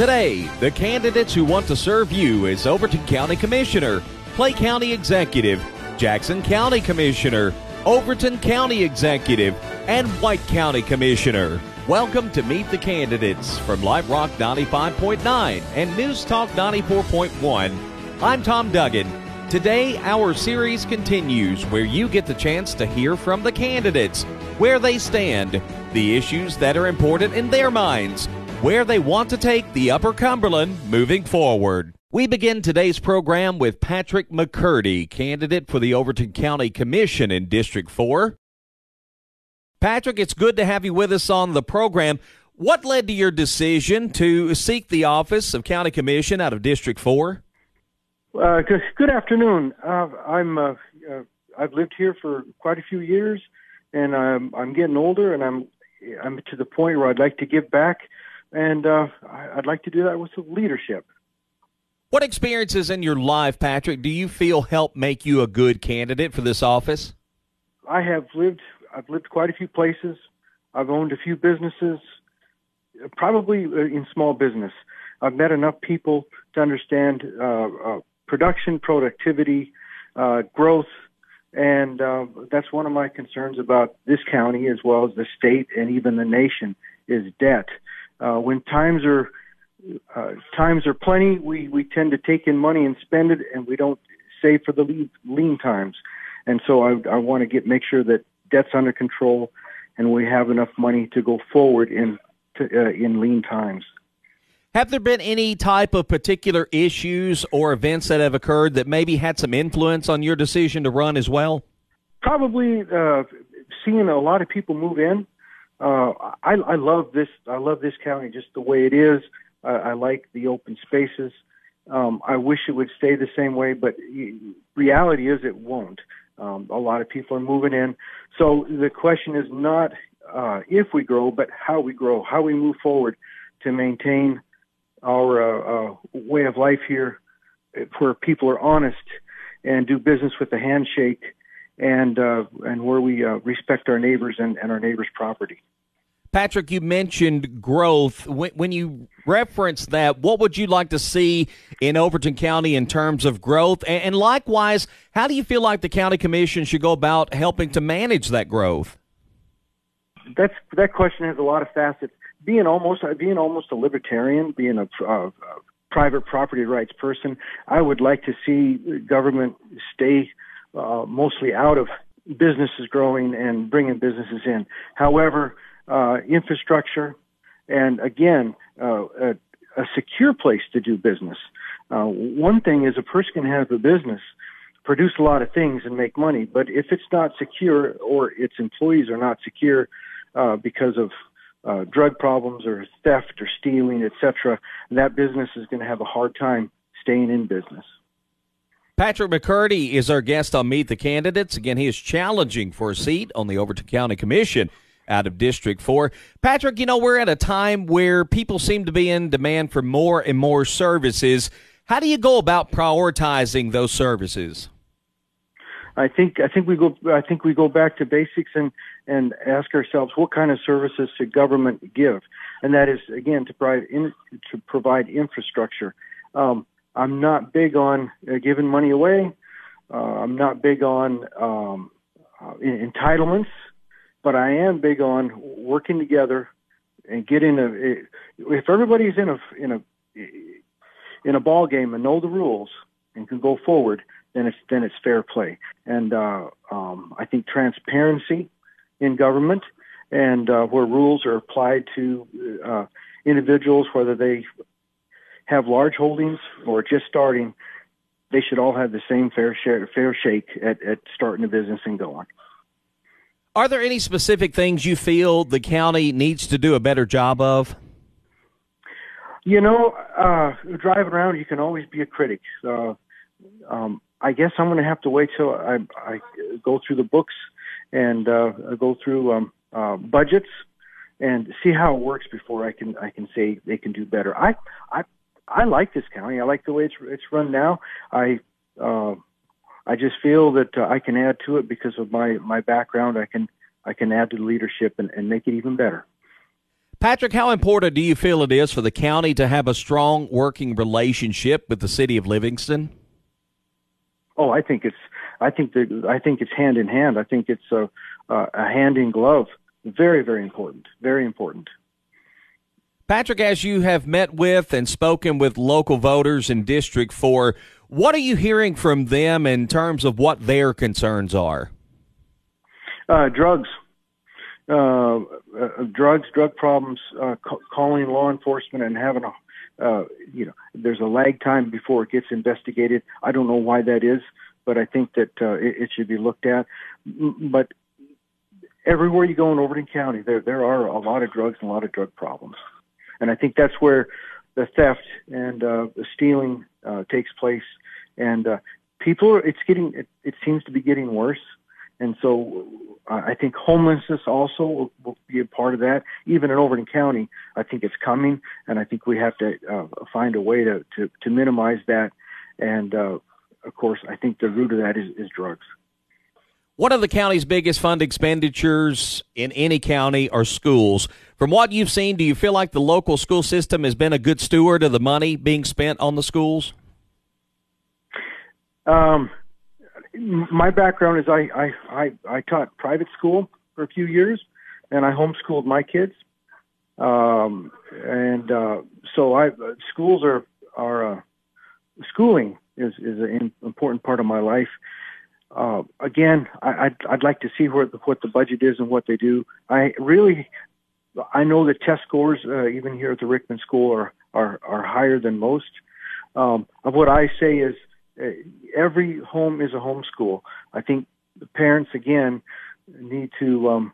Today, the candidates who want to serve you as Overton County Commissioner, Clay County Executive, Jackson County Commissioner, Overton County Executive, and White County Commissioner. Welcome to Meet the Candidates from Lite Rock 95.9 and News Talk 94.1. I'm Tom Duggan. Today, our series continues where you get the chance to hear from the candidates, where they stand, the issues that are important in their minds, where they want to take the Upper Cumberland moving forward. We begin today's program with Patrick McCurdy, candidate for the Overton County Commission in District 4. Patrick, it's good to have you with us on the program. What led to your decision to seek the office of County Commission out of District 4? Good afternoon. I've lived here for quite a few years, and I'm getting older, and I'm to the point where I'd like to give back, and I'd like to do that with some leadership. What experiences in your life, Patrick, do you feel help make you a good candidate for this office? I've lived quite a few places. I've owned a few businesses, probably in small business. I've met enough people to understand production, productivity, growth, and that's one of my concerns about this county as well as the state and even the nation is debt. When times are plenty, we tend to take in money and spend it, and we don't save for the lean times. And so I want to make sure that debt's under control and we have enough money to go forward in lean times. Have there been any type of particular issues or events that have occurred that maybe had some influence on your decision to run as well? Probably seeing a lot of people move in. I love this. I love this county just the way it is. I like the open spaces. I wish it would stay the same way, but reality is it won't. A lot of people are moving in. So the question is not if we grow, but how we grow, how we move forward to maintain our way of life here where people are honest and do business with a handshake and where we respect our neighbors and our neighbors' property. Patrick, you mentioned growth. When you reference that, what would you like to see in Overton County in terms of growth? And likewise, how do you feel like the county commission should go about helping to manage that growth? That question has a lot of facets. Being almost a libertarian, being a private property rights person, I would like to see government stay mostly out of businesses growing and bringing businesses in. However, infrastructure, and again, a secure place to do business. One thing is a person can have a business, produce a lot of things and make money, but if it's not secure or its employees are not secure because of drug problems or theft or stealing, etc., that business is going to have a hard time staying in business. Patrick McCurdy is our guest on Meet the Candidates. Again, he is challenging for a seat on the Overton County Commission out of District 4. Patrick, you know, we're at a time where people seem to be in demand for more and more services. How do you go about prioritizing those services? I think we go back to basics and ask ourselves what kind of services should government give, and that is again to provide infrastructure. I'm not big on giving money away. I'm not big on entitlements. But I am big on working together and getting if everybody's in a ball game and know the rules and can go forward, then it's fair play. And I think transparency in government and where rules are applied to individuals, whether they have large holdings or just starting, they should all have the same fair shake at starting a business and going. Are there any specific things you feel the county needs to do a better job of? You know, driving around, you can always be a critic. I guess I'm going to have to wait till I go through the books and go through budgets and see how it works before I can say they can do better. I like this county. I like the way it's run now. I just feel that I can add to it because of my background. I can add to the leadership and make it even better. Patrick, how important do you feel it is for the county to have a strong working relationship with the city of Livingston? Oh, I think it's hand in hand. I think it's a hand in glove. Very, very important. Very important. Patrick, as you have met with and spoken with local voters in District 4, what are you hearing from them in terms of what their concerns are? Drugs. Drug problems, calling law enforcement and having there's a lag time before it gets investigated. I don't know why that is, but I think that it should be looked at. But everywhere you go in Overton County, there are a lot of drugs and a lot of drug problems. And I think that's where the theft and the stealing takes place. And it seems to be getting worse. And so I think homelessness also will be a part of that. Even in Overton County, I think it's coming, and I think we have to find a way to minimize that. And, of course, I think the root of that is drugs. One of the county's biggest fund expenditures in any county are schools. From what you've seen, do you feel like the local school system has been a good steward of the money being spent on the schools? My background is I taught private school for a few years, and I homeschooled my kids. Schools are schooling is an important part of my life. Again, I'd like to see what the budget is and what they do. I know the test scores even here at the Rickman School are higher than most. Of what I say is, every home is a homeschool. I think the parents, again, need to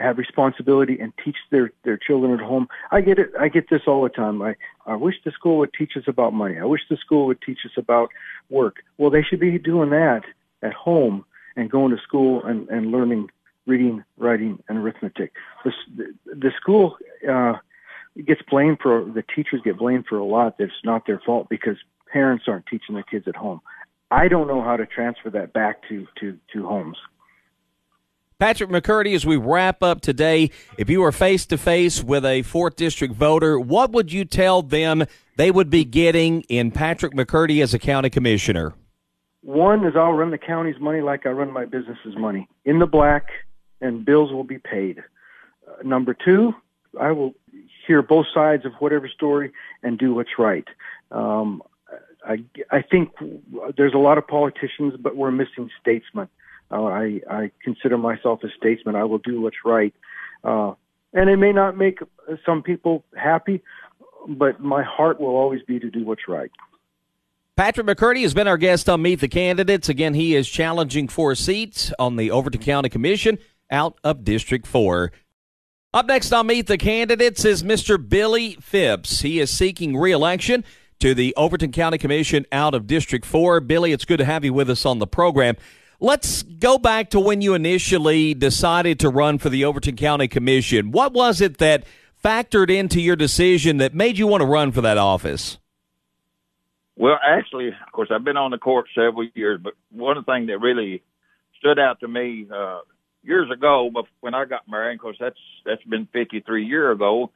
have responsibility and teach their children at home. I get it. I get this all the time. I wish the school would teach us about money. I wish the school would teach us about work. Well, they should be doing that at home and going to school and learning reading, writing, and arithmetic. The school gets blamed the teachers get blamed for a lot that's not their fault because parents aren't teaching their kids at home. I don't know how to transfer that back to homes. Patrick McCurdy, as we wrap up today, if you were face-to-face with a 4th District voter, what would you tell them they would be getting in Patrick McCurdy as a county commissioner? One is I'll run the county's money like I run my business's money, in the black, and bills will be paid. Number two, I will hear both sides of whatever story and do what's right. I think there's a lot of politicians, but we're missing statesmen. I consider myself a statesman. I will do what's right. And it may not make some people happy, but my heart will always be to do what's right. Patrick McCurdy has been our guest on Meet the Candidates. Again, he is challenging for a seat on the Overton County Commission out of District 4. Up next on Meet the Candidates is Mr. Billie Phipps. He is seeking re-election to the Overton County Commission out of District 4. Billie, it's good to have you with us on the program. Let's go back to when you initially decided to run for the Overton County Commission. What was it that factored into your decision that made you want to run for that office? Well, actually, of course, I've been on the court several years, but one thing that really stood out to me years ago when I got married, of course, that's been 53 years ago,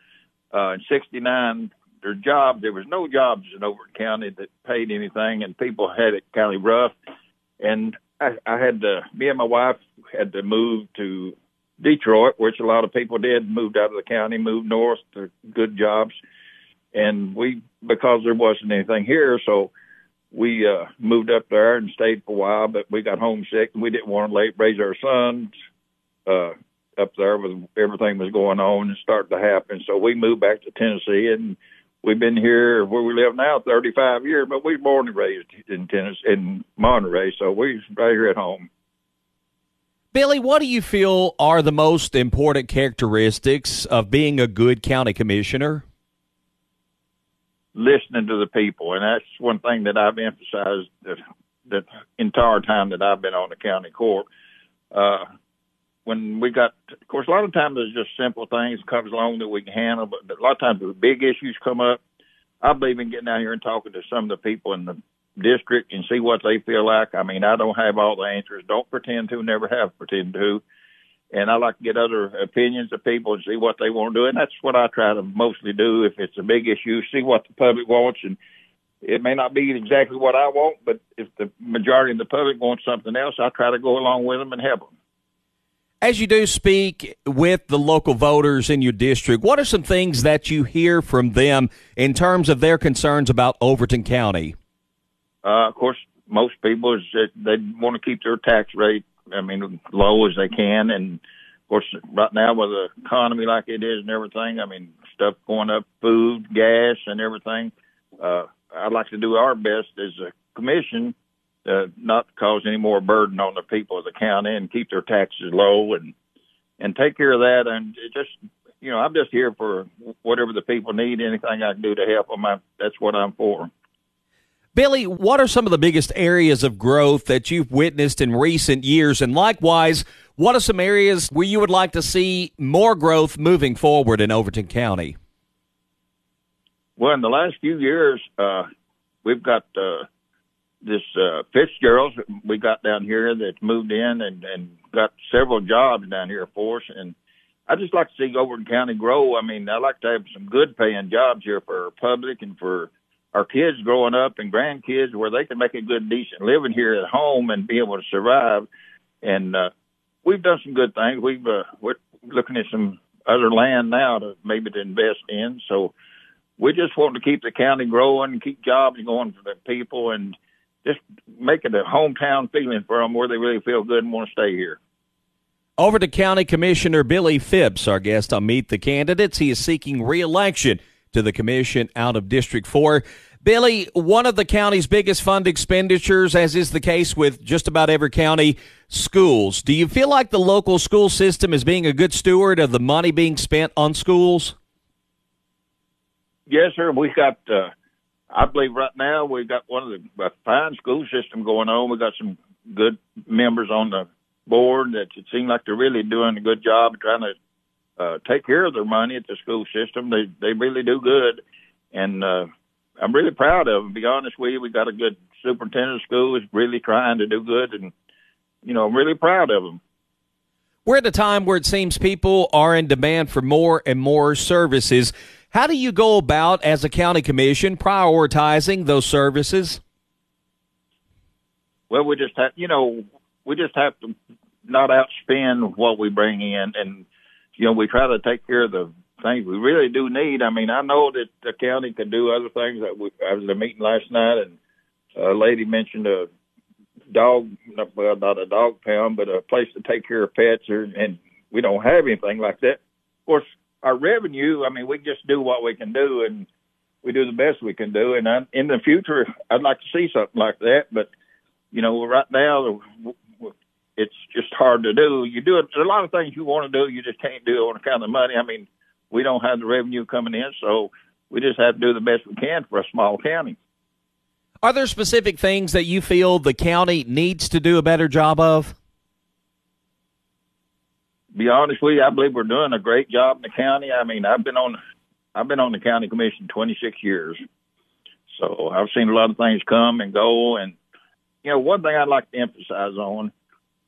in 69 there was no jobs in Overton County that paid anything, and people had it kind of rough. And I had to, me and my wife had to move to Detroit, which a lot of people did, moved out of the county, moved north to good jobs. And because there wasn't anything here, so we moved up there and stayed for a while, but we got homesick and we didn't want to raise our sons up there with everything was going on and started to happen. So we moved back to Tennessee, and we've been here where we live now 35 years, but we were born and raised in Tennessee, in Monterey, so we're right here at home. Billie, what do you feel are the most important characteristics of being a good county commissioner? Listening to the people, and that's one thing that I've emphasized the entire time that I've been on the county court. When we got, of course, a lot of times there's just simple things comes along that we can handle, but a lot of times the big issues come up. I believe in getting out here and talking to some of the people in the district and see what they feel like. I mean, I don't have all the answers. Don't pretend to, never have pretend to. And I like to get other opinions of people and see what they want to do. And that's what I try to mostly do if it's a big issue, see what the public wants. And it may not be exactly what I want, but if the majority of the public wants something else, I try to go along with them and help them. As you do speak with the local voters in your district, what are some things that you hear from them in terms of their concerns about Overton County? Of course, most people, they want to keep their tax rate, I mean, low as they can. And, of course, right now with the economy like it is and everything, I mean, stuff going up, food, gas, and everything, I'd like to do our best as a commission not cause any more burden on the people of the county and keep their taxes low and take care of that. And just, you know, I'm just here for whatever the people need, anything I can do to help them. That's what I'm for. Billy, what are some of the biggest areas of growth that you've witnessed in recent years? And likewise, what are some areas where you would like to see more growth moving forward in Overton County? Well, in the last few years, we've got this Fitzgerald's we got down here that moved in and got several jobs down here for us. And I just like to see Overton County grow. I mean, I like to have some good paying jobs here for our public and for our kids growing up and grandkids where they can make a good, decent living here at home and be able to survive. And we've done some good things. We're looking at some other land now to maybe to invest in. So we just want to keep the county growing, keep jobs going for the people, and just make it a hometown feeling for them where they really feel good and want to stay here. Overton County Commissioner Billie Phipps, our guest on Meet the Candidates. He is seeking re-election to the commission out of District 4. Billy, one of the county's biggest fund expenditures, as is the case with just about every county, schools. Do you feel like the local school system is being a good steward of the money being spent on schools? Yes, sir. We've got I believe right now we've got one of the fine school system going on. We've got some good members on the board that it seems like they're really doing a good job trying to take care of their money at the school system. They really do good, and I'm really proud of them. To be honest with you, we got a good superintendent of school is really trying to do good, and, you know, I'm really proud of them. We're at a time where it seems people are in demand for more and more services. How do you go about, as a county commission, prioritizing those services? Well, we just have to not outspend what we bring in, and, you know, we try to take care of the things we really do need. I mean, I know that the county can do other things. I was at a meeting last night, and a lady mentioned a dog, well, not a dog pound, but a place to take care of pets, and we don't have anything like that. Of course, our revenue, I mean, we just do what we can do, and we do the best we can do. And in the future, I'd like to see something like that. But, you know, right now, it's just hard to do. You do it, there's a lot of things you want to do, you just can't do it on account of money. I mean, we don't have the revenue coming in, so we just have to do the best we can for a small county. Are there specific things that you feel the county needs to do a better job of? Be honest with you, I believe we're doing a great job in the county. I mean, I've been on the county commission 26 years, so I've seen a lot of things come and go. And, you know, one thing I'd like to emphasize on,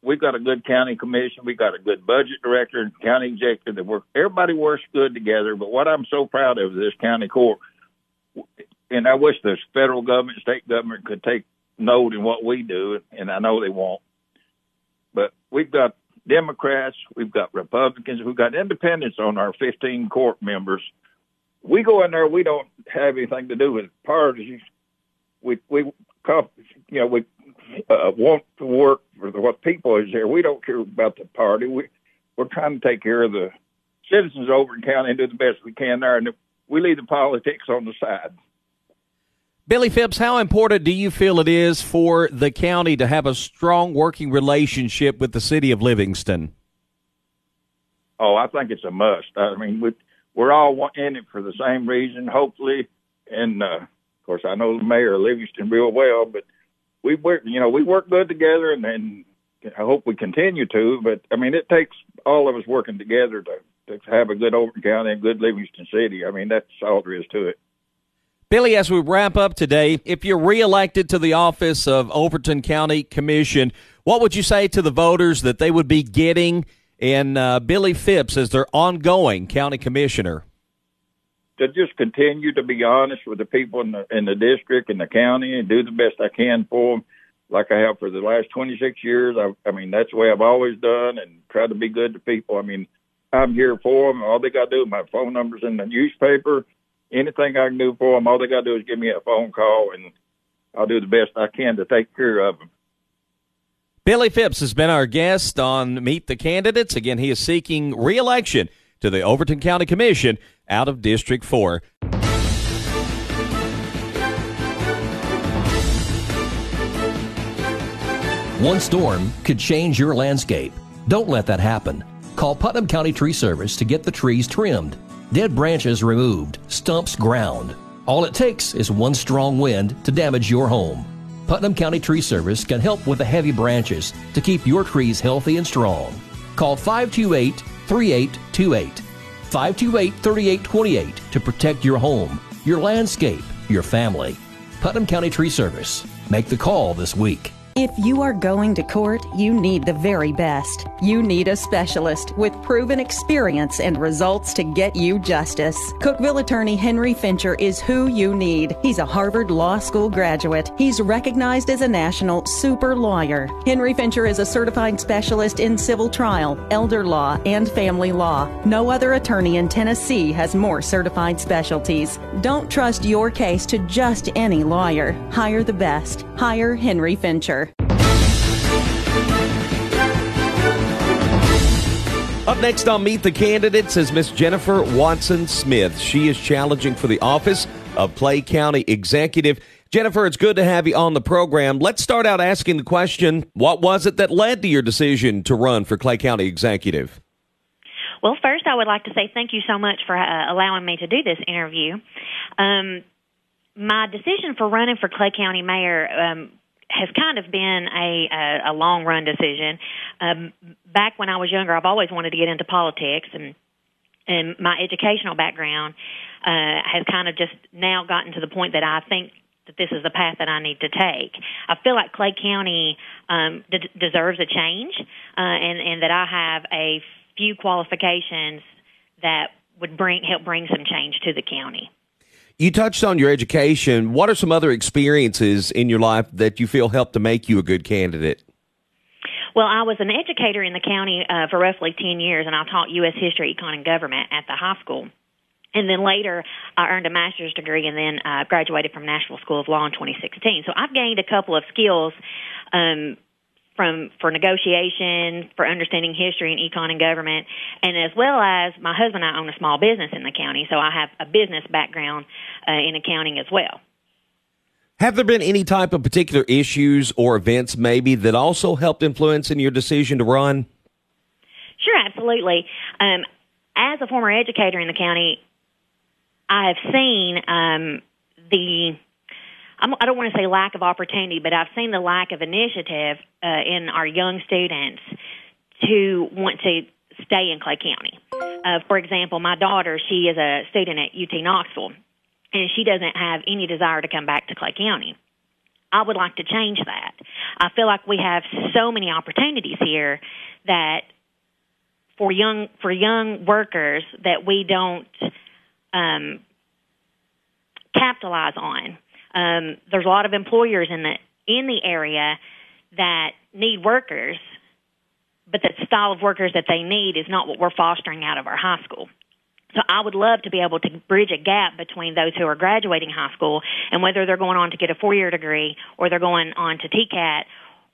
we've got a good county commission, we've got a good budget director and county executive that work. Everybody works good together. But what I'm so proud of is this county court, and I wish the federal government, state government could take note in what we do, and I know they won't. But we've got Democrats, we've got Republicans, we've got independents on our 15 court members. We go in there, we don't have anything to do with parties. We want to work for what people is there. We don't care about the party. We're trying to take care of the citizens of Overton County and do the best we can there, and we leave the politics on the side. Billie Phipps, how important do you feel it is for the county to have a strong working relationship with the city of Livingston? Oh, I think it's a must. I mean, we're all in it for the same reason, hopefully. And, of course, I know the mayor of Livingston real well, but we work good together, and I hope we continue to. But, I mean, it takes all of us working together to have a good Overton County and good Livingston City. I mean, that's all there is to it. Billy, as we wrap up today, if you're reelected to the office of Overton County Commission, what would you say to the voters that they would be getting and Billie Phipps as their ongoing county commissioner? To just continue to be honest with the people in the district and the county and do the best I can for them, like I have for the last 26 years. I mean, that's the way I've always done and try to be good to people. I mean, I'm here for them. All they got to do, my phone number's in the newspaper. Anything I can do for them, all they got to do is give me a phone call, and I'll do the best I can to take care of them. Billie Phipps has been our guest on Meet the Candidates. Again, he is seeking re-election to the Overton County Commission out of District 4. One storm could change your landscape. Don't let that happen. Call Putnam County Tree Service to get the trees trimmed, dead branches removed, stumps ground. All it takes is one strong wind to damage your home. Putnam County Tree Service can help with the heavy branches to keep your trees healthy and strong. Call 528-3828, 528-3828 to protect your home, your landscape, your family. Putnam County Tree Service. Make the call this week. If you are going to court, you need the very best. You need a specialist with proven experience and results to get you justice. Cookeville attorney Henry Fincher is who you need. He's a Harvard Law School graduate. He's recognized as a national super lawyer. Henry Fincher is a certified specialist in civil trial, elder law, and family law. No other attorney in Tennessee has more certified specialties. Don't trust your case to just any lawyer. Hire the best. Hire Henry Fincher. Up next on Meet the Candidates is Miss Jennifer Watson-Smith. She is challenging for the office of Clay County Executive. Jennifer, it's good to have you on the program. Let's start out asking the question, what was it that led to your decision to run for Clay County Executive? Well, first, I would like to say thank you so much for allowing me to do this interview. My decision for running for Clay County Mayor has kind of been a long-run decision. Back when I was younger, I've always wanted to get into politics, and my educational background has kind of just now gotten to the point that I think that this is the path that I need to take. I feel like Clay County deserves a change, and that I have a few qualifications that would help bring some change to the county. You touched on your education. What are some other experiences in your life that you feel helped to make you a good candidate? Well, I was an educator in the county for roughly 10 years, and I taught U.S. history, econ, and government at the high school. And then later, I earned a master's degree and then graduated from Nashville School of Law in 2016. So I've gained a couple of skills for negotiation, for understanding history and econ and government, and as well as my husband and I own a small business in the county, so I have a business background in accounting as well. Have there been any type of particular issues or events maybe that also helped influence in your decision to run? Sure, absolutely. As a former educator in the county, I have seen I don't want to say lack of opportunity, but I've seen the lack of initiative in our young students to want to stay in Clay County. For example, my daughter, she is a student at UT Knoxville, and she doesn't have any desire to come back to Clay County. I would like to change that. I feel like we have so many opportunities here that for young workers that we don't capitalize on. There's a lot of employers in the area that need workers, but that style of workers that they need is not what we're fostering out of our high school. So I would love to be able to bridge a gap between those who are graduating high school and whether they're going on to get a 4-year degree or they're going on to TCAT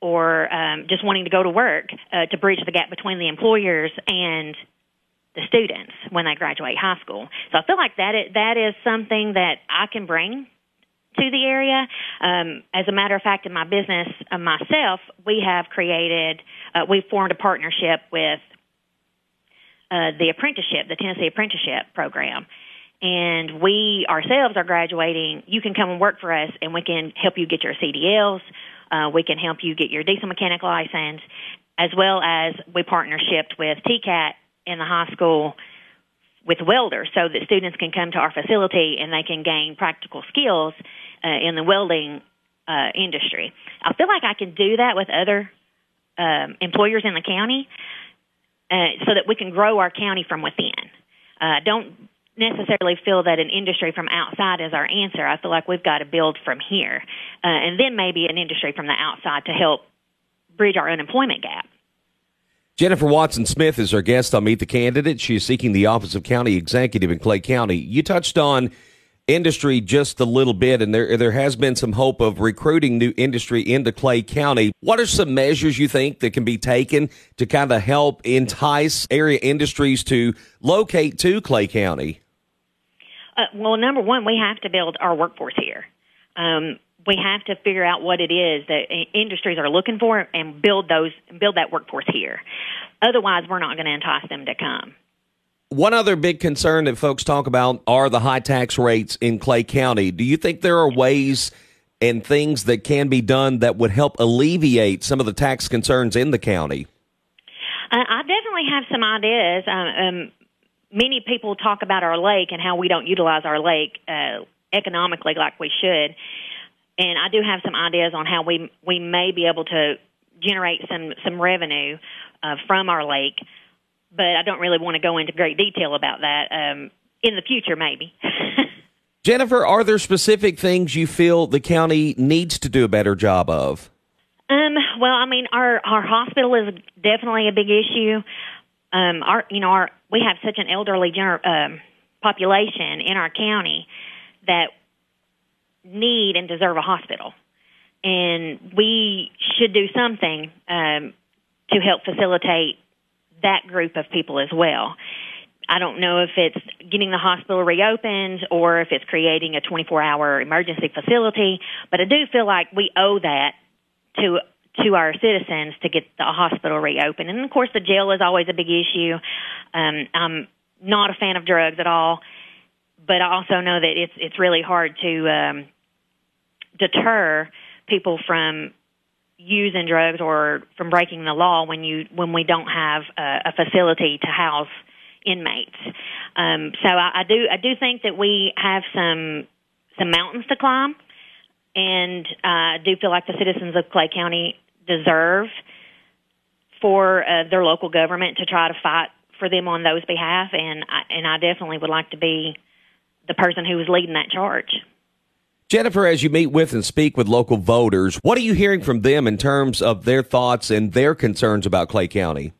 or just wanting to go to work to bridge the gap between the employers and the students when they graduate high school. So I feel like that is something that I can bring to the area. As a matter of fact, in my business myself, we have formed a partnership with the Tennessee Apprenticeship Program. And we ourselves are graduating. You can come and work for us, and we can help you get your CDLs. We can help you get your diesel mechanic license, as well as we partnership with TCAT in the high school with welders so that students can come to our facility and they can gain practical skills in the welding industry. I feel like I can do that with other employers in the county so that we can grow our county from within. Don't necessarily feel that an industry from outside is our answer. I feel like we've got to build from here, and then maybe an industry from the outside to help bridge our unemployment gap. Jennifer Watson-Smith is our guest on Meet the Candidate. She is seeking the office of county executive in Clay County. You touched on industry just a little bit, and there has been some hope of recruiting new industry into Clay County. What are some measures you think that can be taken to kind of help entice area industries to locate to Clay County? Well, number one, we have to build our workforce here. We have to figure out what it is that industries are looking for and build that workforce here. Otherwise, we're not going to entice them to come. One other big concern that folks talk about are the high tax rates in Clay County. Do you think there are ways and things that can be done that would help alleviate some of the tax concerns in the county? I definitely have some ideas. Many people talk about our lake and how we don't utilize our lake economically like we should. And I do have some ideas on how we may be able to generate some revenue from our lake, but I don't really want to go into great detail about that in the future, maybe. Jennifer, are there specific things you feel the county needs to do a better job of? Well, I mean, our hospital is definitely a big issue. We have such an elderly population in our county that need and deserve a hospital, and we should do something to help facilitate that group of people as well. I don't know if it's getting the hospital reopened or if it's creating a 24-hour emergency facility, but I do feel like we owe that to our citizens to get the hospital reopened. And of course, the jail is always a big issue. I'm not a fan of drugs at all, but I also know that it's really hard to deter people from using drugs or from breaking the law when we don't have a facility to house inmates. So I do think that we have some mountains to climb, and I do feel like the citizens of Clay County deserve for their local government to try to fight for them on those behalf, and I definitely would like to be the person who was leading that charge. Jennifer, as you meet with and speak with local voters, what are you hearing from them in terms of their thoughts and their concerns about Clay County?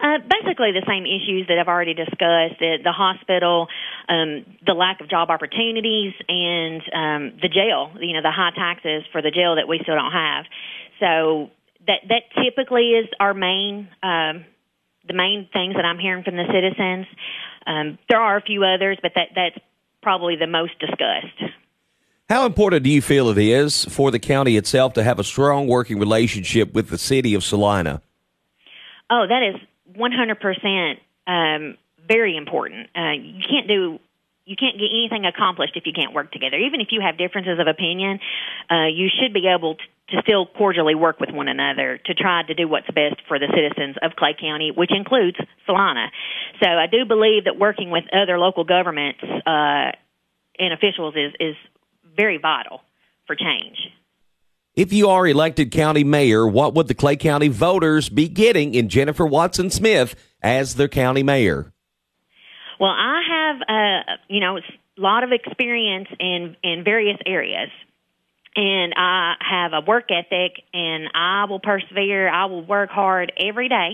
Basically the same issues that I've already discussed, the hospital, the lack of job opportunities, and the jail, the high taxes for the jail that we still don't have. So that typically is our main things that I'm hearing from the citizens. There are a few others, but that's probably the most discussed. How important do you feel it is for the county itself to have a strong working relationship with the city of Salina? Oh, that is 100% very important. You can't get anything accomplished if you can't work together. Even if you have differences of opinion, you should be able to still cordially work with one another to try to do what's best for the citizens of Clay County, which includes Salina. So I do believe that working with other local governments and officials is very vital for change. If you are elected county mayor, what would the Clay County voters be getting in Jennifer Watson-Smith as their county mayor? Well, I have a lot of experience in various areas, and I have a work ethic, and I will persevere. I will work hard every day.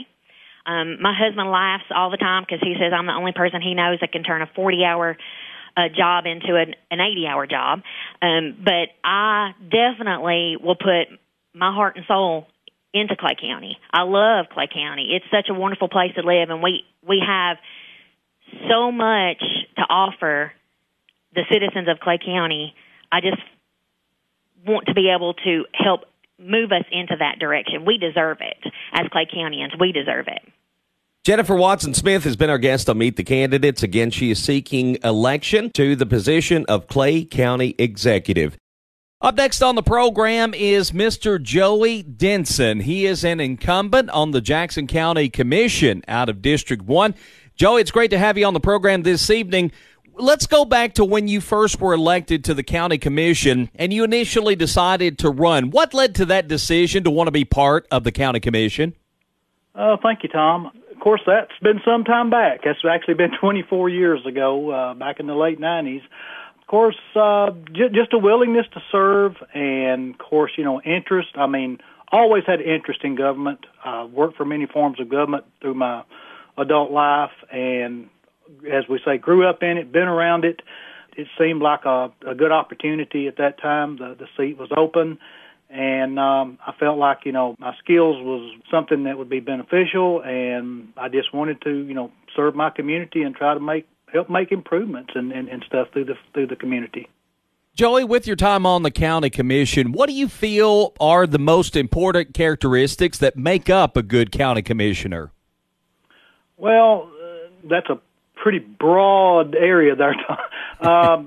My husband laughs all the time because he says I'm the only person he knows that can turn a 40-hour job into an 80-hour job. But I definitely will put my heart and soul into Clay County. I love Clay County. It's such a wonderful place to live, and we have so much to offer the citizens of Clay County. I just want to be able to help move us into that direction. We deserve it. As Clay Countyans, we deserve it. Jennifer Watson-Smith has been our guest on Meet the Candidates. Again, she is seeking election to the position of Clay County Executive. Up next on the program is Mr. Joey Denson. He is an incumbent on the Jackson County Commission out of District 1. Joey, it's great to have you on the program this evening. Let's go back to when you first were elected to the county commission and you initially decided to run. What led to that decision to want to be part of the county commission? Thank you, Tom. course, that's been some time back. That's actually been 24 years ago, back in the late 90s. Of course, just a willingness to serve and, of course, you know, interest. I mean, always had interest in government, worked for many forms of government through my adult life, and, as we say, grew up in it, been around it. It seemed like a good opportunity at that time. The seat was open, and I felt like, you know, my skills was something that would be beneficial, and I just wanted to, you know, serve my community and try to help make improvements and stuff through the community. Joey, with your time on the county commission, what do you feel are the most important characteristics that make up a good county commissioner? Well, that's a pretty broad area there.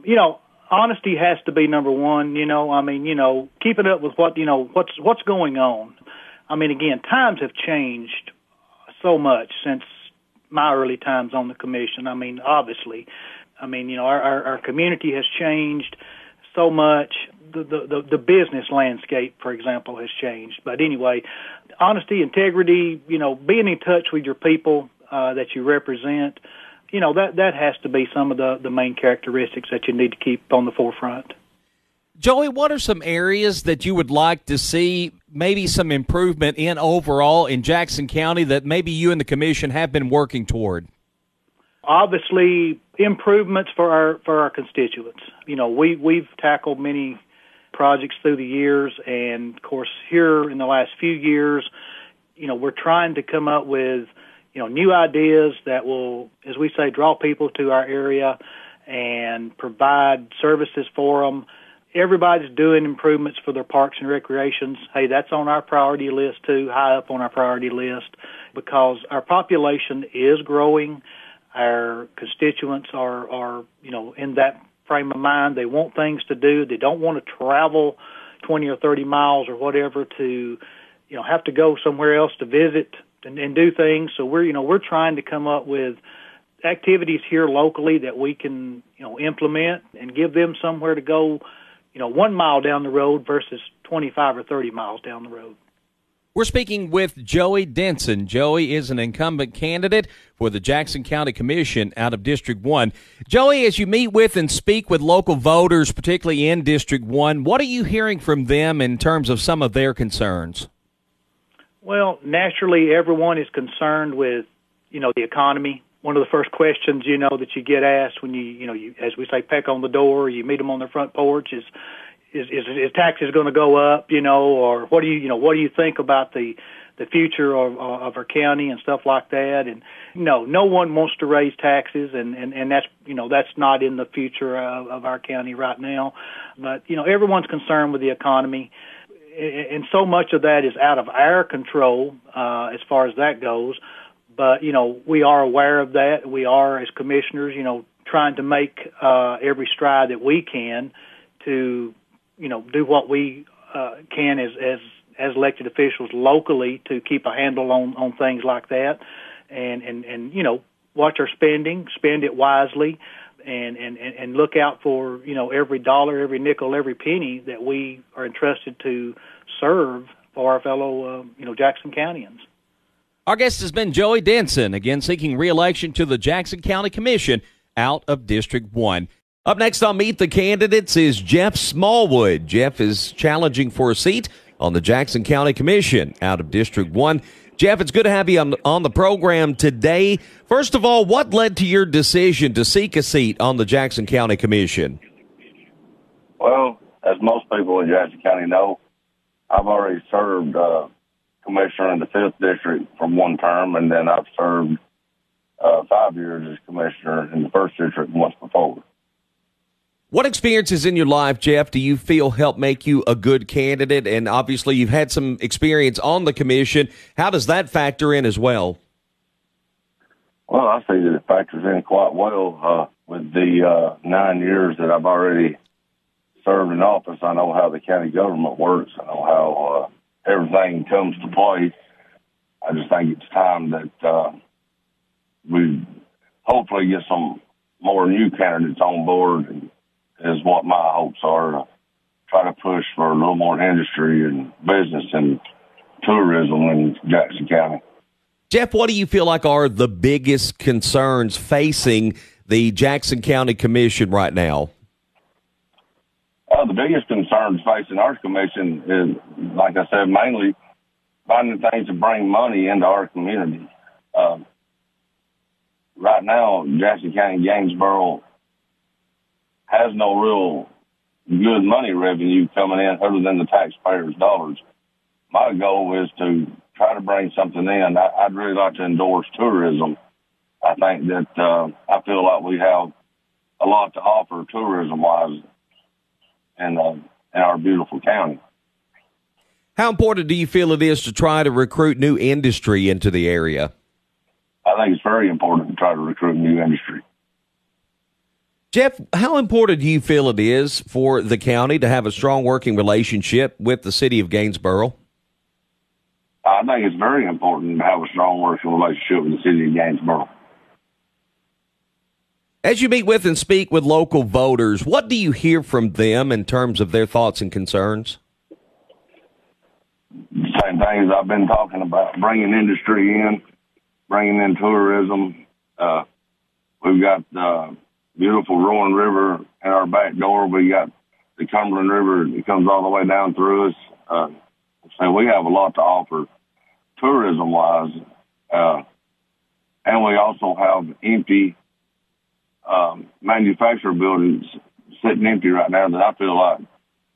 You know, honesty has to be number one. You know, I mean, you know, keeping up with what, you know, what's going on. I mean, again, times have changed so much since my early times on the commission. I mean, obviously, I mean, you know, our community has changed so much. The business landscape, for example, has changed. But anyway, honesty, integrity, you know, being in touch with your people that you represent, you know, that has to be some of the main characteristics that you need to keep on the forefront. Joey, what are some areas that you would like to see maybe some improvement in overall in Jackson County that maybe you and the commission have been working toward? Obviously, improvements for our constituents. You know, we've tackled many projects through the years, and of course here in the last few years, you know, we're trying to come up with, you know, new ideas that will, as we say, draw people to our area and provide services for them. Everybody's doing improvements for their parks and recreations. Hey, that's on our priority list too, high up on our priority list, because our population is growing. Our constituents are, you know, in that frame of mind. They want things to do. They don't want to travel 20 or 30 miles or whatever to, you know, have to go somewhere else to visit and do things. So we're, you know, we're trying to come up with activities here locally that we can, you know, implement and give them somewhere to go, you know, 1 mile down the road versus 25 or 30 miles down the road. We're speaking with Joey Denson. Joey is an incumbent candidate for the Jackson County Commission out of District 1. Joey, as you meet with and speak with local voters, particularly in District 1, what are you hearing from them in terms of some of their concerns? Well, naturally, everyone is concerned with, you know, the economy. One of the first questions, you know, that you get asked when you, as we say, peck on the door, or you meet them on their front porch is taxes going to go up, you know, or what do you think about the future of our county and stuff like that? And no one wants to raise taxes, and that's, you know, that's not in the future of our county right now. But, you know, everyone's concerned with the economy. And so much of that is out of our control as far as that goes. But, you know, we are aware of that. We are, as commissioners, you know, trying to make every stride that we can to, you know, do what we can as elected officials locally to keep a handle on things like that and, you know, watch our spending, spend it wisely, and look out for, you know, every dollar, every nickel, every penny that we are entrusted to serve for our fellow, you know, Jackson Countyans. Our guest has been Joey Denson, again seeking re-election to the Jackson County Commission out of District 1. Up next on Meet the Candidates is Jeff Smallwood. Jeff is challenging for a seat on the Jackson County Commission out of District 1. Jeff, it's good to have you on the program today. First of all, what led to your decision to seek a seat on the Jackson County Commission? Well, as most people in Jackson County know, I've already served commissioner in the 5th District from one term, and then I've served 5 years as commissioner in the 1st District once before. What experiences in your life, Jeff, do you feel help make you a good candidate? And obviously you've had some experience on the commission. How does that factor in as well? Well, I see that it factors in quite well. With the 9 years that I've already served in office, I know how the county government works. I know how everything comes to play. I just think it's time that we hopefully get some more new candidates on board, and is what my hopes are, to try to push for a little more industry and business and tourism in Jackson County. Jeff, what do you feel like are the biggest concerns facing the Jackson County Commission right now? The biggest concerns facing our commission is, like I said, mainly finding things to bring money into our community. Right now, Jackson County, Gainesboro has no real good money revenue coming in other than the taxpayers' dollars. My goal is to try to bring something in. I'd really like to endorse tourism. I think that I feel like we have a lot to offer tourism-wise in our beautiful county. How important do you feel it is to try to recruit new industry into the area? I think it's very important to try to recruit new industry. Jeff, how important do you feel it is for the county to have a strong working relationship with the city of Gainesboro? I think it's very important to have a strong working relationship with the city of Gainesboro. As you meet with and speak with local voters, what do you hear from them in terms of their thoughts and concerns? Same things I've been talking about, bringing industry in, bringing in tourism. We've got beautiful Rowan River at our back door. We got the Cumberland River that comes all the way down through us. So we have a lot to offer tourism-wise. And we also have empty manufacturer buildings sitting empty right now that I feel like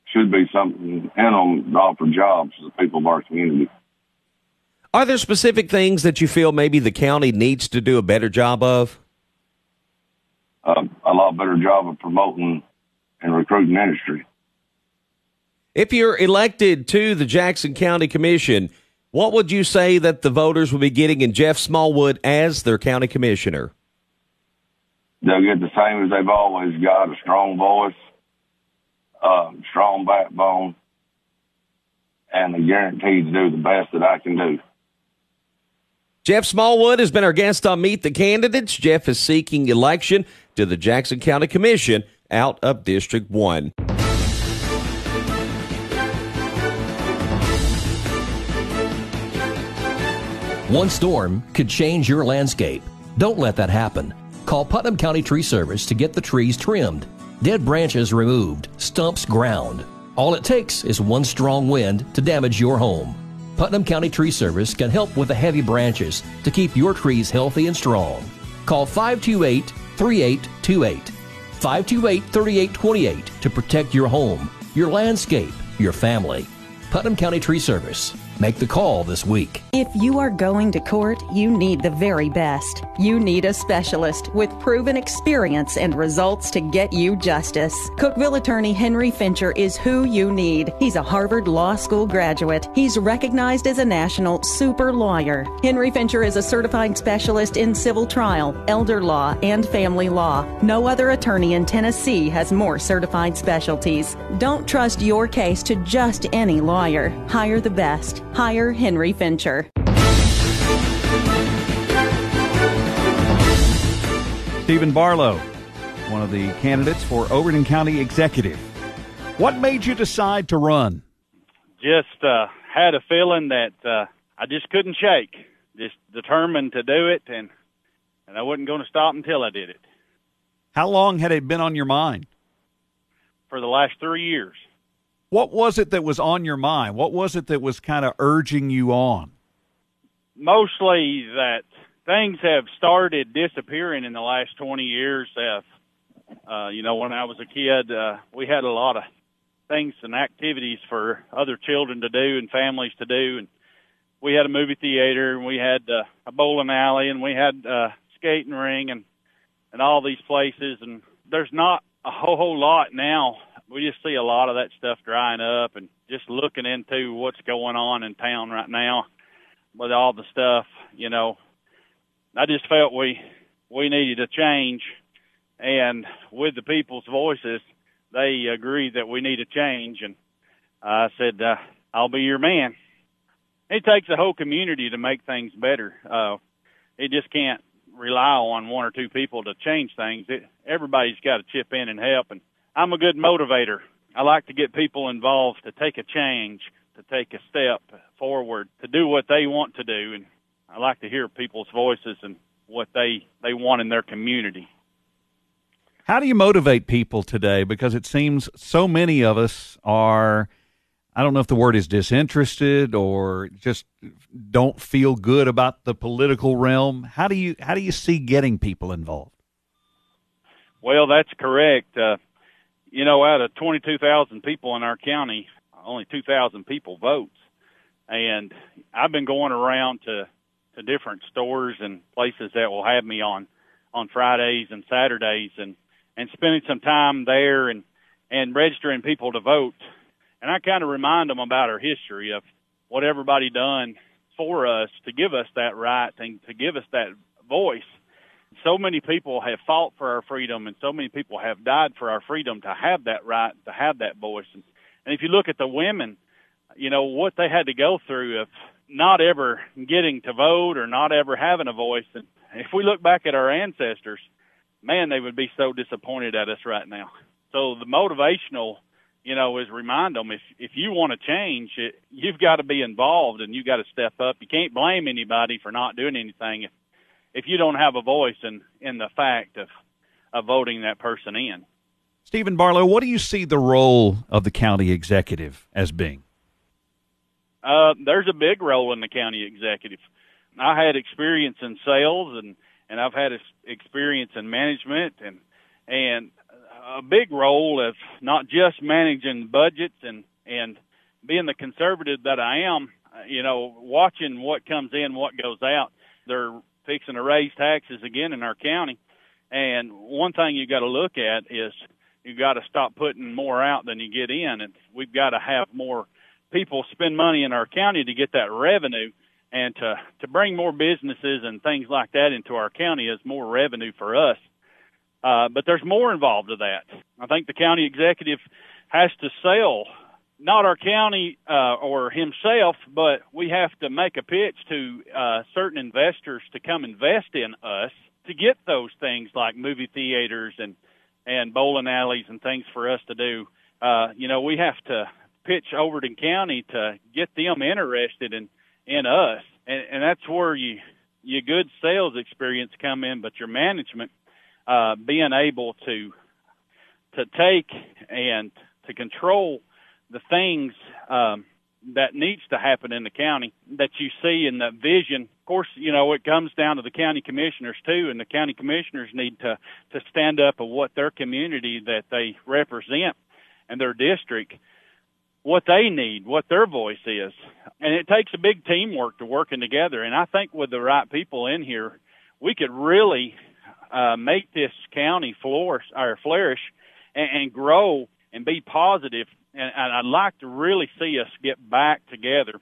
should be something in them to offer jobs to the people of our community. Are there specific things that you feel maybe the county needs to do a better job of? A lot better job of promoting and recruiting industry. If you're elected to the Jackson County Commission, what would you say that the voters will be getting in Jeff Smallwood as their county commissioner? They'll get the same as they've always got, a strong voice, strong backbone, and the guarantee to do the best that I can do. Jeff Smallwood has been our guest on Meet the Candidates. Jeff is seeking election to the Jackson County Commission out of District 1. One storm could change your landscape. Don't let that happen. Call Putnam County Tree Service to get the trees trimmed, dead branches removed, stumps ground. All it takes is one strong wind to damage your home. Putnam County Tree Service can help with the heavy branches to keep your trees healthy and strong. Call 528-3828, 528-3828 to protect your home, your landscape, your family. Putnam County Tree Service. Make the call this week. If you are going to court, you need the very best. You need a specialist with proven experience and results to get you justice. Cookeville attorney Henry Fincher is who you need. He's a Harvard Law School graduate. He's recognized as a national super lawyer. Henry Fincher is a certified specialist in civil trial, elder law, and family law. No other attorney in Tennessee has more certified specialties. Don't trust your case to just any lawyer. Hire the best. Hire Henry Fincher. Stephen Barlow, one of the candidates for Overton County Executive. What made you decide to run? Just had a feeling that I just couldn't shake. Just determined to do it, and I wasn't going to stop until I did it. How long had it been on your mind? For the last 3 years. What was it that was on your mind? What was it that was kind of urging you on? Mostly that things have started disappearing in the last 20 years. When I was a kid, we had a lot of things and activities for other children to do and families to do. And we had a movie theater, and we had a bowling alley, and we had a skating ring and all these places. And there's not a whole lot now. We just see a lot of that stuff drying up, and just looking into what's going on in town right now with all the stuff, you know. I just felt we needed a change, and with the people's voices, they agreed that we need a change, and I said, I'll be your man. It takes a whole community to make things better. It just can't rely on one or two people to change things. Everybody's got to chip in and help, and I'm a good motivator. I like to get people involved to take a change, to take a step forward, to do what they want to do. And I like to hear people's voices and what they want in their community. How do you motivate people today? Because it seems so many of us are, I don't know if the word is disinterested or just don't feel good about the political realm. How do you see getting people involved? Well, that's correct. You know, out of 22,000 people in our county, only 2,000 people vote. And I've been going around to different stores and places that will have me on Fridays and Saturdays and spending some time there and registering people to vote. And I kind of remind them about our history of what everybody done for us to give us that right and to give us that voice. So many people have fought for our freedom, and so many people have died for our freedom to have that right, to have that voice. And if you look at the women, you know, what they had to go through of not ever getting to vote or not ever having a voice. And if we look back at our ancestors, man, they would be so disappointed at us right now. So the motivational, you know, is remind them if you want to change it, you've got to be involved and you've got to step up. You can't blame anybody for not doing anything if you don't have a voice in the fact of voting that person in. Stephen Barlow, what do you see the role of the county executive as being? There's a big role in the county executive. I had experience in sales, and I've had experience in management, and a big role of not just managing budgets and being the conservative that I am, you know, watching what comes in, what goes out. They're fixing to raise taxes again in our county. And one thing you got to look at is you got to stop putting more out than you get in. And we've got to have more people spend money in our county to get that revenue and to bring more businesses and things like that into our county is more revenue for us. But there's more involved to that. I think the county executive has to sell not our county or himself, but we have to make a pitch to certain investors to come invest in us to get those things like movie theaters and bowling alleys and things for us to do. You know, we have to pitch Overton County to get them interested in us. And that's where your good sales experience come in, but your management, being able to take and to control the things that needs to happen in the county that you see in the vision. Of course, you know, it comes down to the county commissioners too, and the county commissioners need to stand up of what their community that they represent and their district, what they need, what their voice is. And it takes a big teamwork to working together. And I think with the right people in here, we could really make this county flourish and grow and be positive. And I'd like to really see us get back together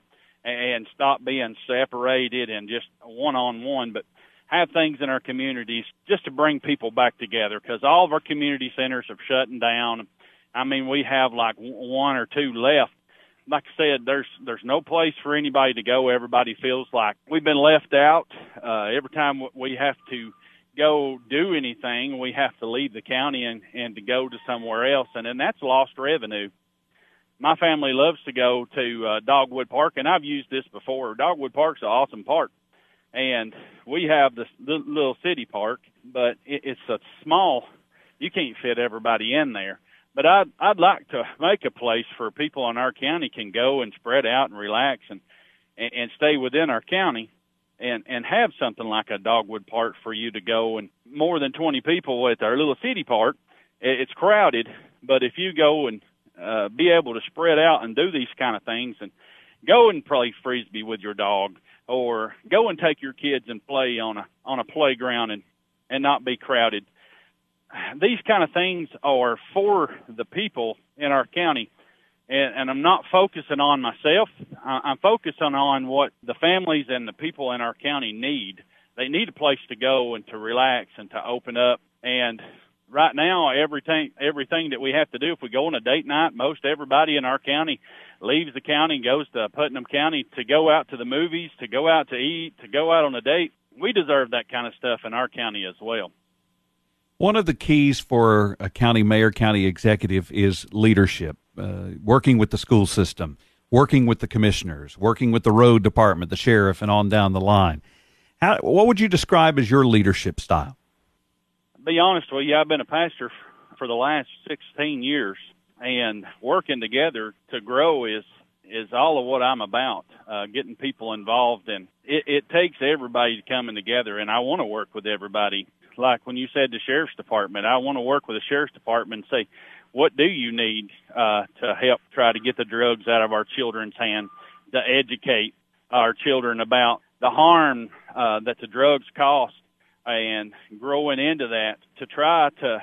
and stop being separated and just one-on-one, but have things in our communities just to bring people back together because all of our community centers are shutting down. I mean, we have like one or two left. Like I said, there's no place for anybody to go. Everybody feels like we've been left out. Every time we have to go do anything, we have to leave the county and to go to somewhere else, and that's lost revenue. My family loves to go to Dogwood Park, and I've used this before. Dogwood Park's an awesome park, and we have this little city park, but it's a small, you can't fit everybody in there. But I'd like to make a place for people in our county can go and spread out and relax and stay within our county and have something like a Dogwood Park for you to go. And more than 20 people at our little city park, it's crowded. But if you go and be able to spread out and do these kind of things and go and play Frisbee with your dog or go and take your kids and play on a playground and not be crowded. These kind of things are for the people in our county, and I'm not focusing on myself. I'm focusing on what the families and the people in our county need. They need a place to go and to relax and to open up. And right now, everything that we have to do, if we go on a date night, most everybody in our county leaves the county and goes to Putnam County to go out to the movies, to go out to eat, to go out on a date. We deserve that kind of stuff in our county as well. One of the keys for a county mayor, county executive is leadership, working with the school system, working with the commissioners, working with the road department, the sheriff, and on down the line. What would you describe as your leadership style? To be honest with you, I've been a pastor for the last 16 years, and working together to grow is all of what I'm about, getting people involved. And it takes everybody coming together, and I want to work with everybody. Like when you said the sheriff's department, I want to work with the sheriff's department and say, what do you need to help try to get the drugs out of our children's hand, to educate our children about the harm that the drugs cost, and growing into that to try to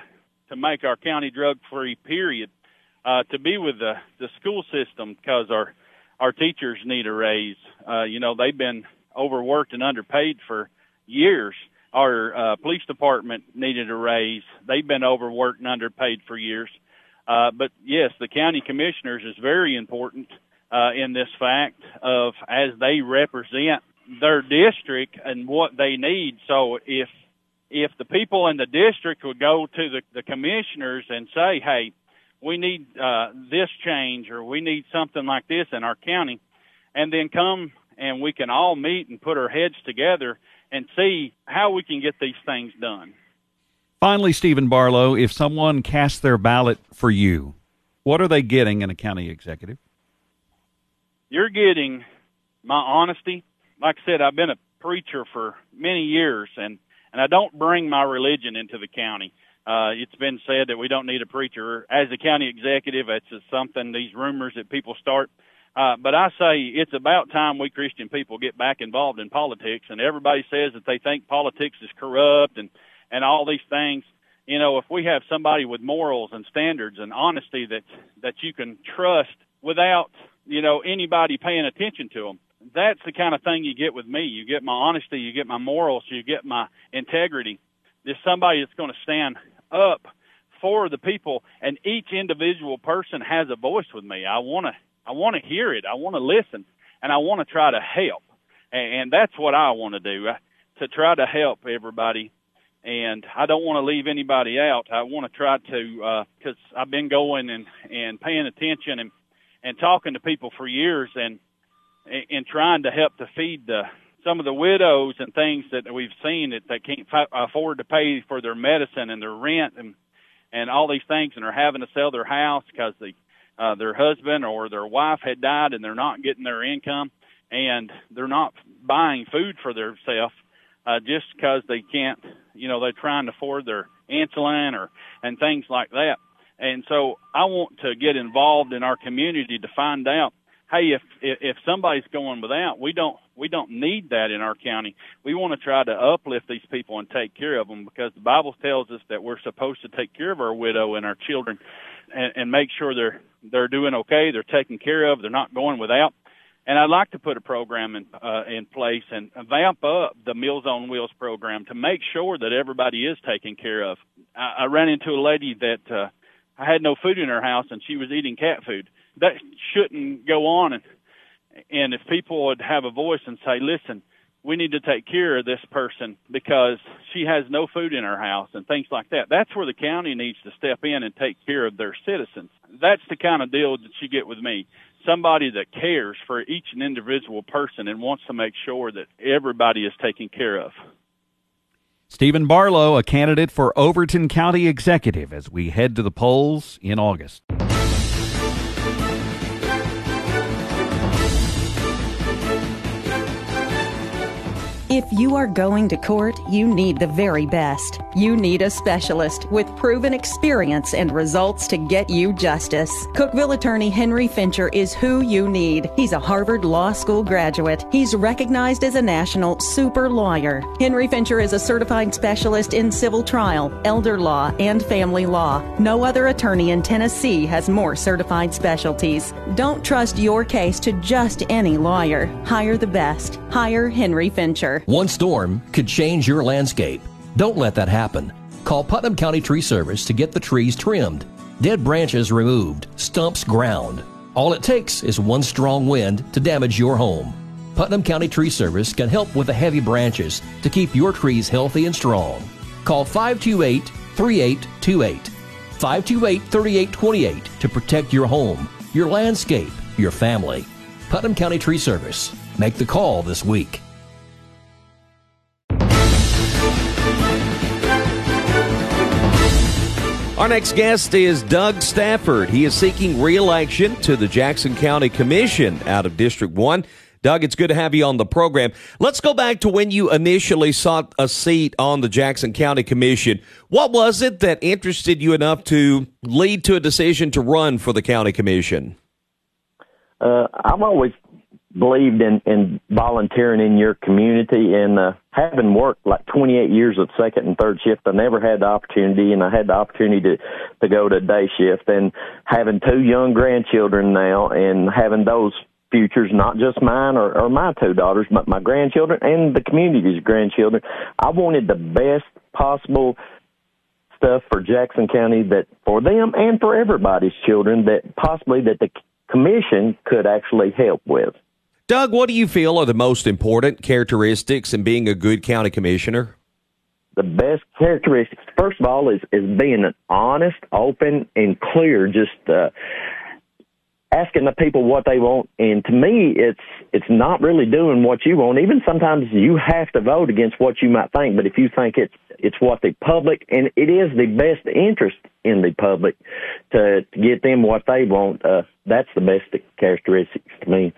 make our county drug-free period, to be with the school system, because our teachers need a raise. They've been overworked and underpaid for years. Our police department needed a raise. They've been overworked and underpaid for years. But, yes, the county commissioners is very important in this fact of as they represent their district and what they need. So if the people in the district would go to the commissioners and say, hey, we need this change, or we need something like this in our county, and then come and we can all meet and put our heads together and see how we can get these things done. Finally, Stephen Barlow, if someone casts their ballot for you, what are they getting in a county executive? You're getting my honesty. Like I said, I've been a preacher for many years, and I don't bring my religion into the county. It's been said that we don't need a preacher. As a county executive, it's just something, these rumors that people start. But I say it's about time we Christian people get back involved in politics. And everybody says that they think politics is corrupt and all these things. You know, if we have somebody with morals and standards and honesty that you can trust without, anybody paying attention to them, that's the kind of thing you get with me. You get my honesty, you get my morals, you get my integrity. There's somebody that's going to stand up for the people, and each individual person has a voice with me. I want to hear it. I want to listen, and I want to try to help. And that's what I want to do, to try to help everybody. And I don't want to leave anybody out. I want to try to, because I've been going and paying attention and talking to people for years and trying to help to feed some of the widows and things that we've seen that they can't afford to pay for their medicine and their rent and all these things, and are having to sell their house because their husband or their wife had died, and they're not getting their income, and they're not buying food for themselves just because they can't, they're trying to afford their insulin and things like that. And so I want to get involved in our community to find out, hey, if somebody's going without, we don't need that in our county. We want to try to uplift these people and take care of them, because the Bible tells us that we're supposed to take care of our widow and our children and make sure they're doing okay, they're taken care of, they're not going without. And I'd like to put a program in place and vamp up the Meals on Wheels program to make sure that everybody is taken care of. I ran into a lady that I had no food in her house, and she was eating cat food. That shouldn't go on, and if people would have a voice and say, listen, we need to take care of this person because she has no food in her house and things like that. That's where the county needs to step in and take care of their citizens. That's the kind of deal that you get with me, somebody that cares for each and individual person and wants to make sure that everybody is taken care of. Stephen Barlow, a candidate for Overton County Executive, as we head to the polls in August. If you are going to court, you need the very best. You need a specialist with proven experience and results to get you justice. Cookeville attorney Henry Fincher is who you need. He's a Harvard Law School graduate. He's recognized as a national super lawyer. Henry Fincher is a certified specialist in civil trial, elder law, and family law. No other attorney in Tennessee has more certified specialties. Don't trust your case to just any lawyer. Hire the best. Hire Henry Fincher. One storm could change your landscape. Don't let that happen. Call Putnam County Tree Service to get the trees trimmed, dead branches removed, stumps ground. All it takes is one strong wind to damage your home. Putnam County Tree Service can help with the heavy branches to keep your trees healthy and strong. Call 528-3828, 528-3828 to protect your home, your landscape, your family. Putnam County Tree Service. Make the call this week. Our next guest is Doug Stafford. He is seeking re-election to the Jackson County Commission out of District 1. Doug, it's good to have you on the program. Let's go back to when you initially sought a seat on the Jackson County Commission. What was it that interested you enough to lead to a decision to run for the county commission? I've always believed in volunteering in your community, and having worked like 28 years of second and third shift, I never had the opportunity, and I had the opportunity to go to day shift, and having two young grandchildren now and having those futures, not just mine or my two daughters, but my grandchildren and the community's grandchildren. I wanted the best possible stuff for Jackson County, that for them and for everybody's children, that possibly that the commission could actually help with. Doug, what do you feel are the most important characteristics in being a good county commissioner? The best characteristics, first of all, is being an honest, open, and clear, just asking the people what they want. And to me, it's not really doing what you want. Even sometimes you have to vote against what you might think, but if you think it's what the public, and it is the best interest in the public to get them what they want, that's the best characteristics to me.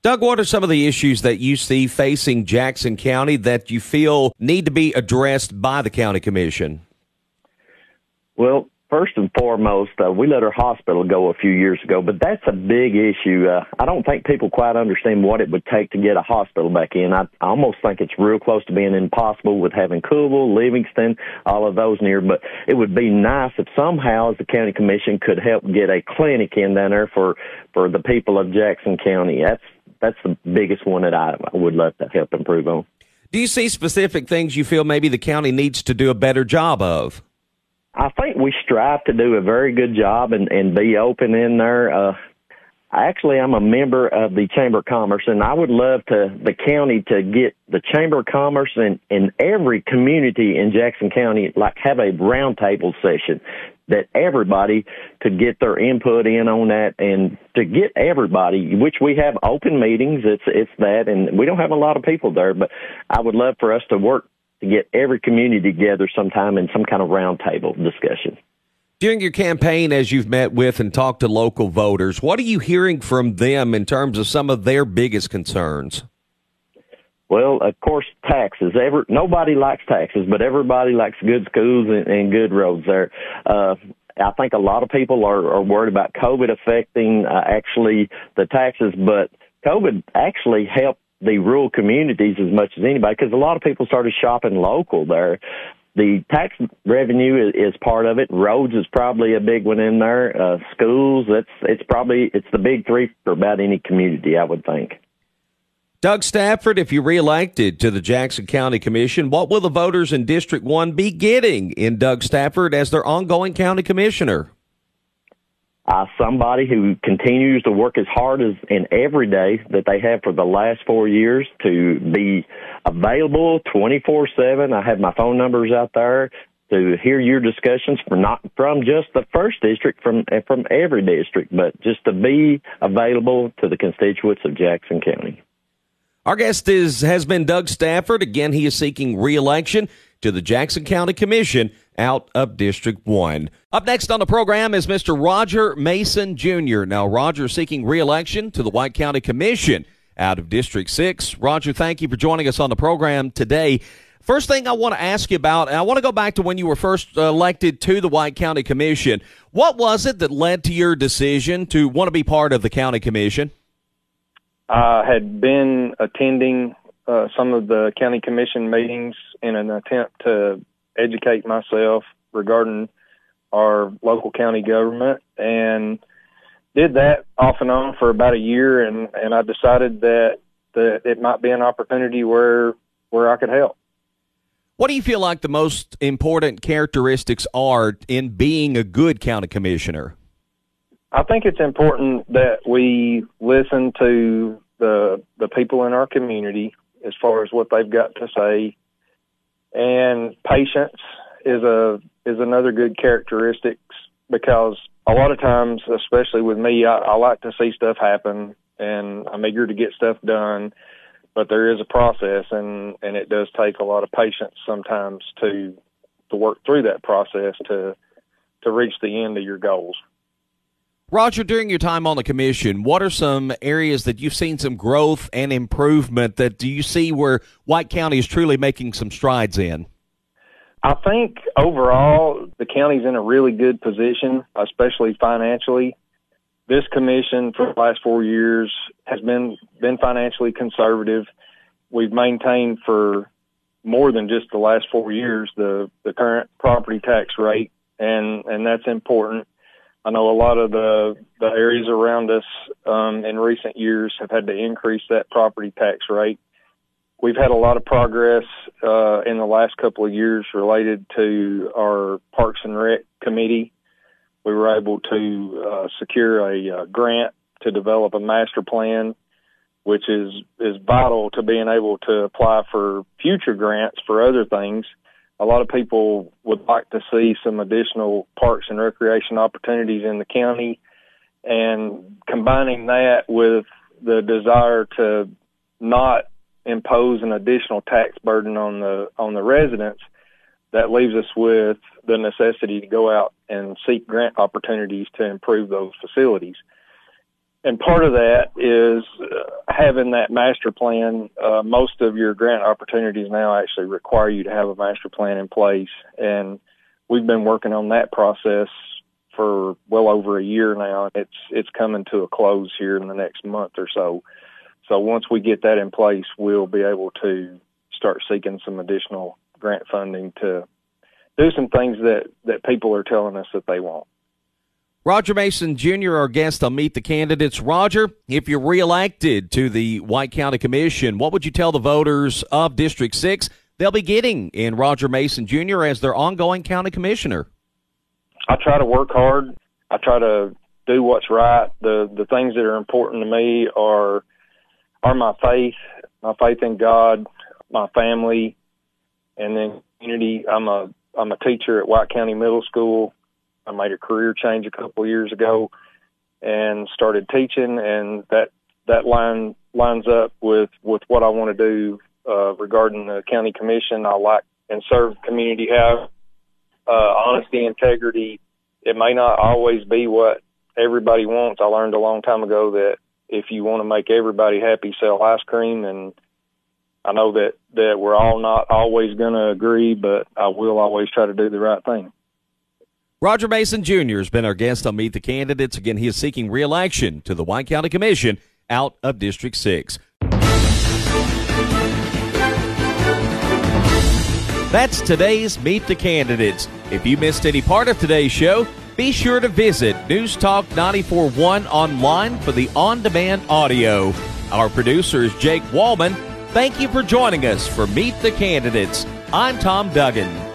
Doug, what are some of the issues that you see facing Jackson County that you feel need to be addressed by the county commission? Well, first and foremost, we let our hospital go a few years ago, but that's a big issue. I don't think people quite understand what it would take to get a hospital back in. I almost think it's real close to being impossible with having Coolville, Livingston, all of those near, but it would be nice if somehow the county commission could help get a clinic in down there for the people of Jackson County. That's the biggest one that I would love to help improve on. Do you see specific things you feel maybe the county needs to do a better job of? I think we strive to do a very good job and be open in there. Actually, I'm a member of the Chamber of Commerce, and I would love the county to get the Chamber of Commerce and every community in Jackson County, like have a roundtable session that everybody could get their input in on that, and to get everybody, which we have open meetings, it's that, and we don't have a lot of people there, but I would love for us to work to get every community together sometime in some kind of roundtable discussion. During your campaign, as you've met with and talked to local voters, what are you hearing from them in terms of some of their biggest concerns? Well, of course, taxes. Nobody likes taxes, but everybody likes good schools and good roads there. I think a lot of people are worried about COVID affecting actually the taxes, but COVID actually helped the rural communities as much as anybody, because a lot of people started shopping local there. The tax revenue is part of it. Roads is probably a big one in there. Schools, it's the big three for about any community, I would think. Doug Stafford, if you're reelected to the Jackson County Commission, what will the voters in District 1 be getting in Doug Stafford as their ongoing county commissioner? Somebody who continues to work as hard as in every day that they have for the last 4 years, to be available 24/7. I have my phone numbers out there to hear your discussions, not from just the first district, from every district, but just to be available to the constituents of Jackson County. Our guest has been Doug Stafford. Again, he is seeking re-election to the Jackson County Commission out of District 1. Up next on the program is Mr. Roger Mason Jr. Now, Roger seeking re-election to the White County Commission out of District 6. Roger, thank you for joining us on the program today. First thing I want to ask you about, and I want to go back to when you were first elected to the White County Commission. What was it that led to your decision to want to be part of the county commission? I had been attending some of the county commission meetings in an attempt to educate myself regarding our local county government, and did that off and on for about a year, and I decided that it might be an opportunity where I could help. What do you feel like the most important characteristics are in being a good county commissioner? I think it's important that we listen to the people in our community as far as what they've got to say. And patience is another good characteristic, because a lot of times, especially with me, I like to see stuff happen, and I'm eager to get stuff done, but there is a process, and it does take a lot of patience sometimes to work through that process to to reach the end of your goals. Roger, during your time on the commission, what are some areas that you've seen some growth and improvement that do you see where White County is truly making some strides in? I think overall the county's in a really good position, especially financially. This commission for the last 4 years has been financially conservative. We've maintained for more than just the last 4 years the current property tax rate, and that's important. I know a lot of the areas around us in recent years have had to increase that property tax rate. We've had a lot of progress in the last couple of years related to our Parks and Rec committee. We were able to secure a grant to develop a master plan, which is vital to being able to apply for future grants for other things. A lot of people would like to see some additional parks and recreation opportunities in the county, and combining that with the desire to not impose an additional tax burden on the residents, that leaves us with the necessity to go out and seek grant opportunities to improve those facilities. And part of that is having that master plan. Most of your grant opportunities now actually require you to have a master plan in place. And we've been working on that process for well over a year now. It's coming to a close here in the next month or so. So once we get that in place, we'll be able to start seeking some additional grant funding to do some things that people are telling us that they want. Roger Mason Jr., our guest on Meet the Candidates. Roger, if you're reelected to the White County Commission, what would you tell the voters of District 6 they'll be getting in Roger Mason Jr. as their ongoing county commissioner? I try to work hard. I try to do what's right. The things that are important to me are my faith in God, my family, and then community. I'm a teacher at White County Middle School. I made a career change a couple of years ago and started teaching, and that line lines up with what I want to do regarding the county commission. I like and serve community out, honesty, integrity. It may not always be what everybody wants. I learned a long time ago that if you want to make everybody happy, sell ice cream. And I know that we're all not always going to agree, but I will always try to do the right thing. Roger Mason Jr. has been our guest on Meet the Candidates. Again, he is seeking re-election to the White County Commission out of District 6. That's today's Meet the Candidates. If you missed any part of today's show, be sure to visit News Talk 94.1 online for the on-demand audio. Our producer is Jake Wallman. Thank you for joining us for Meet the Candidates. I'm Tom Duggan.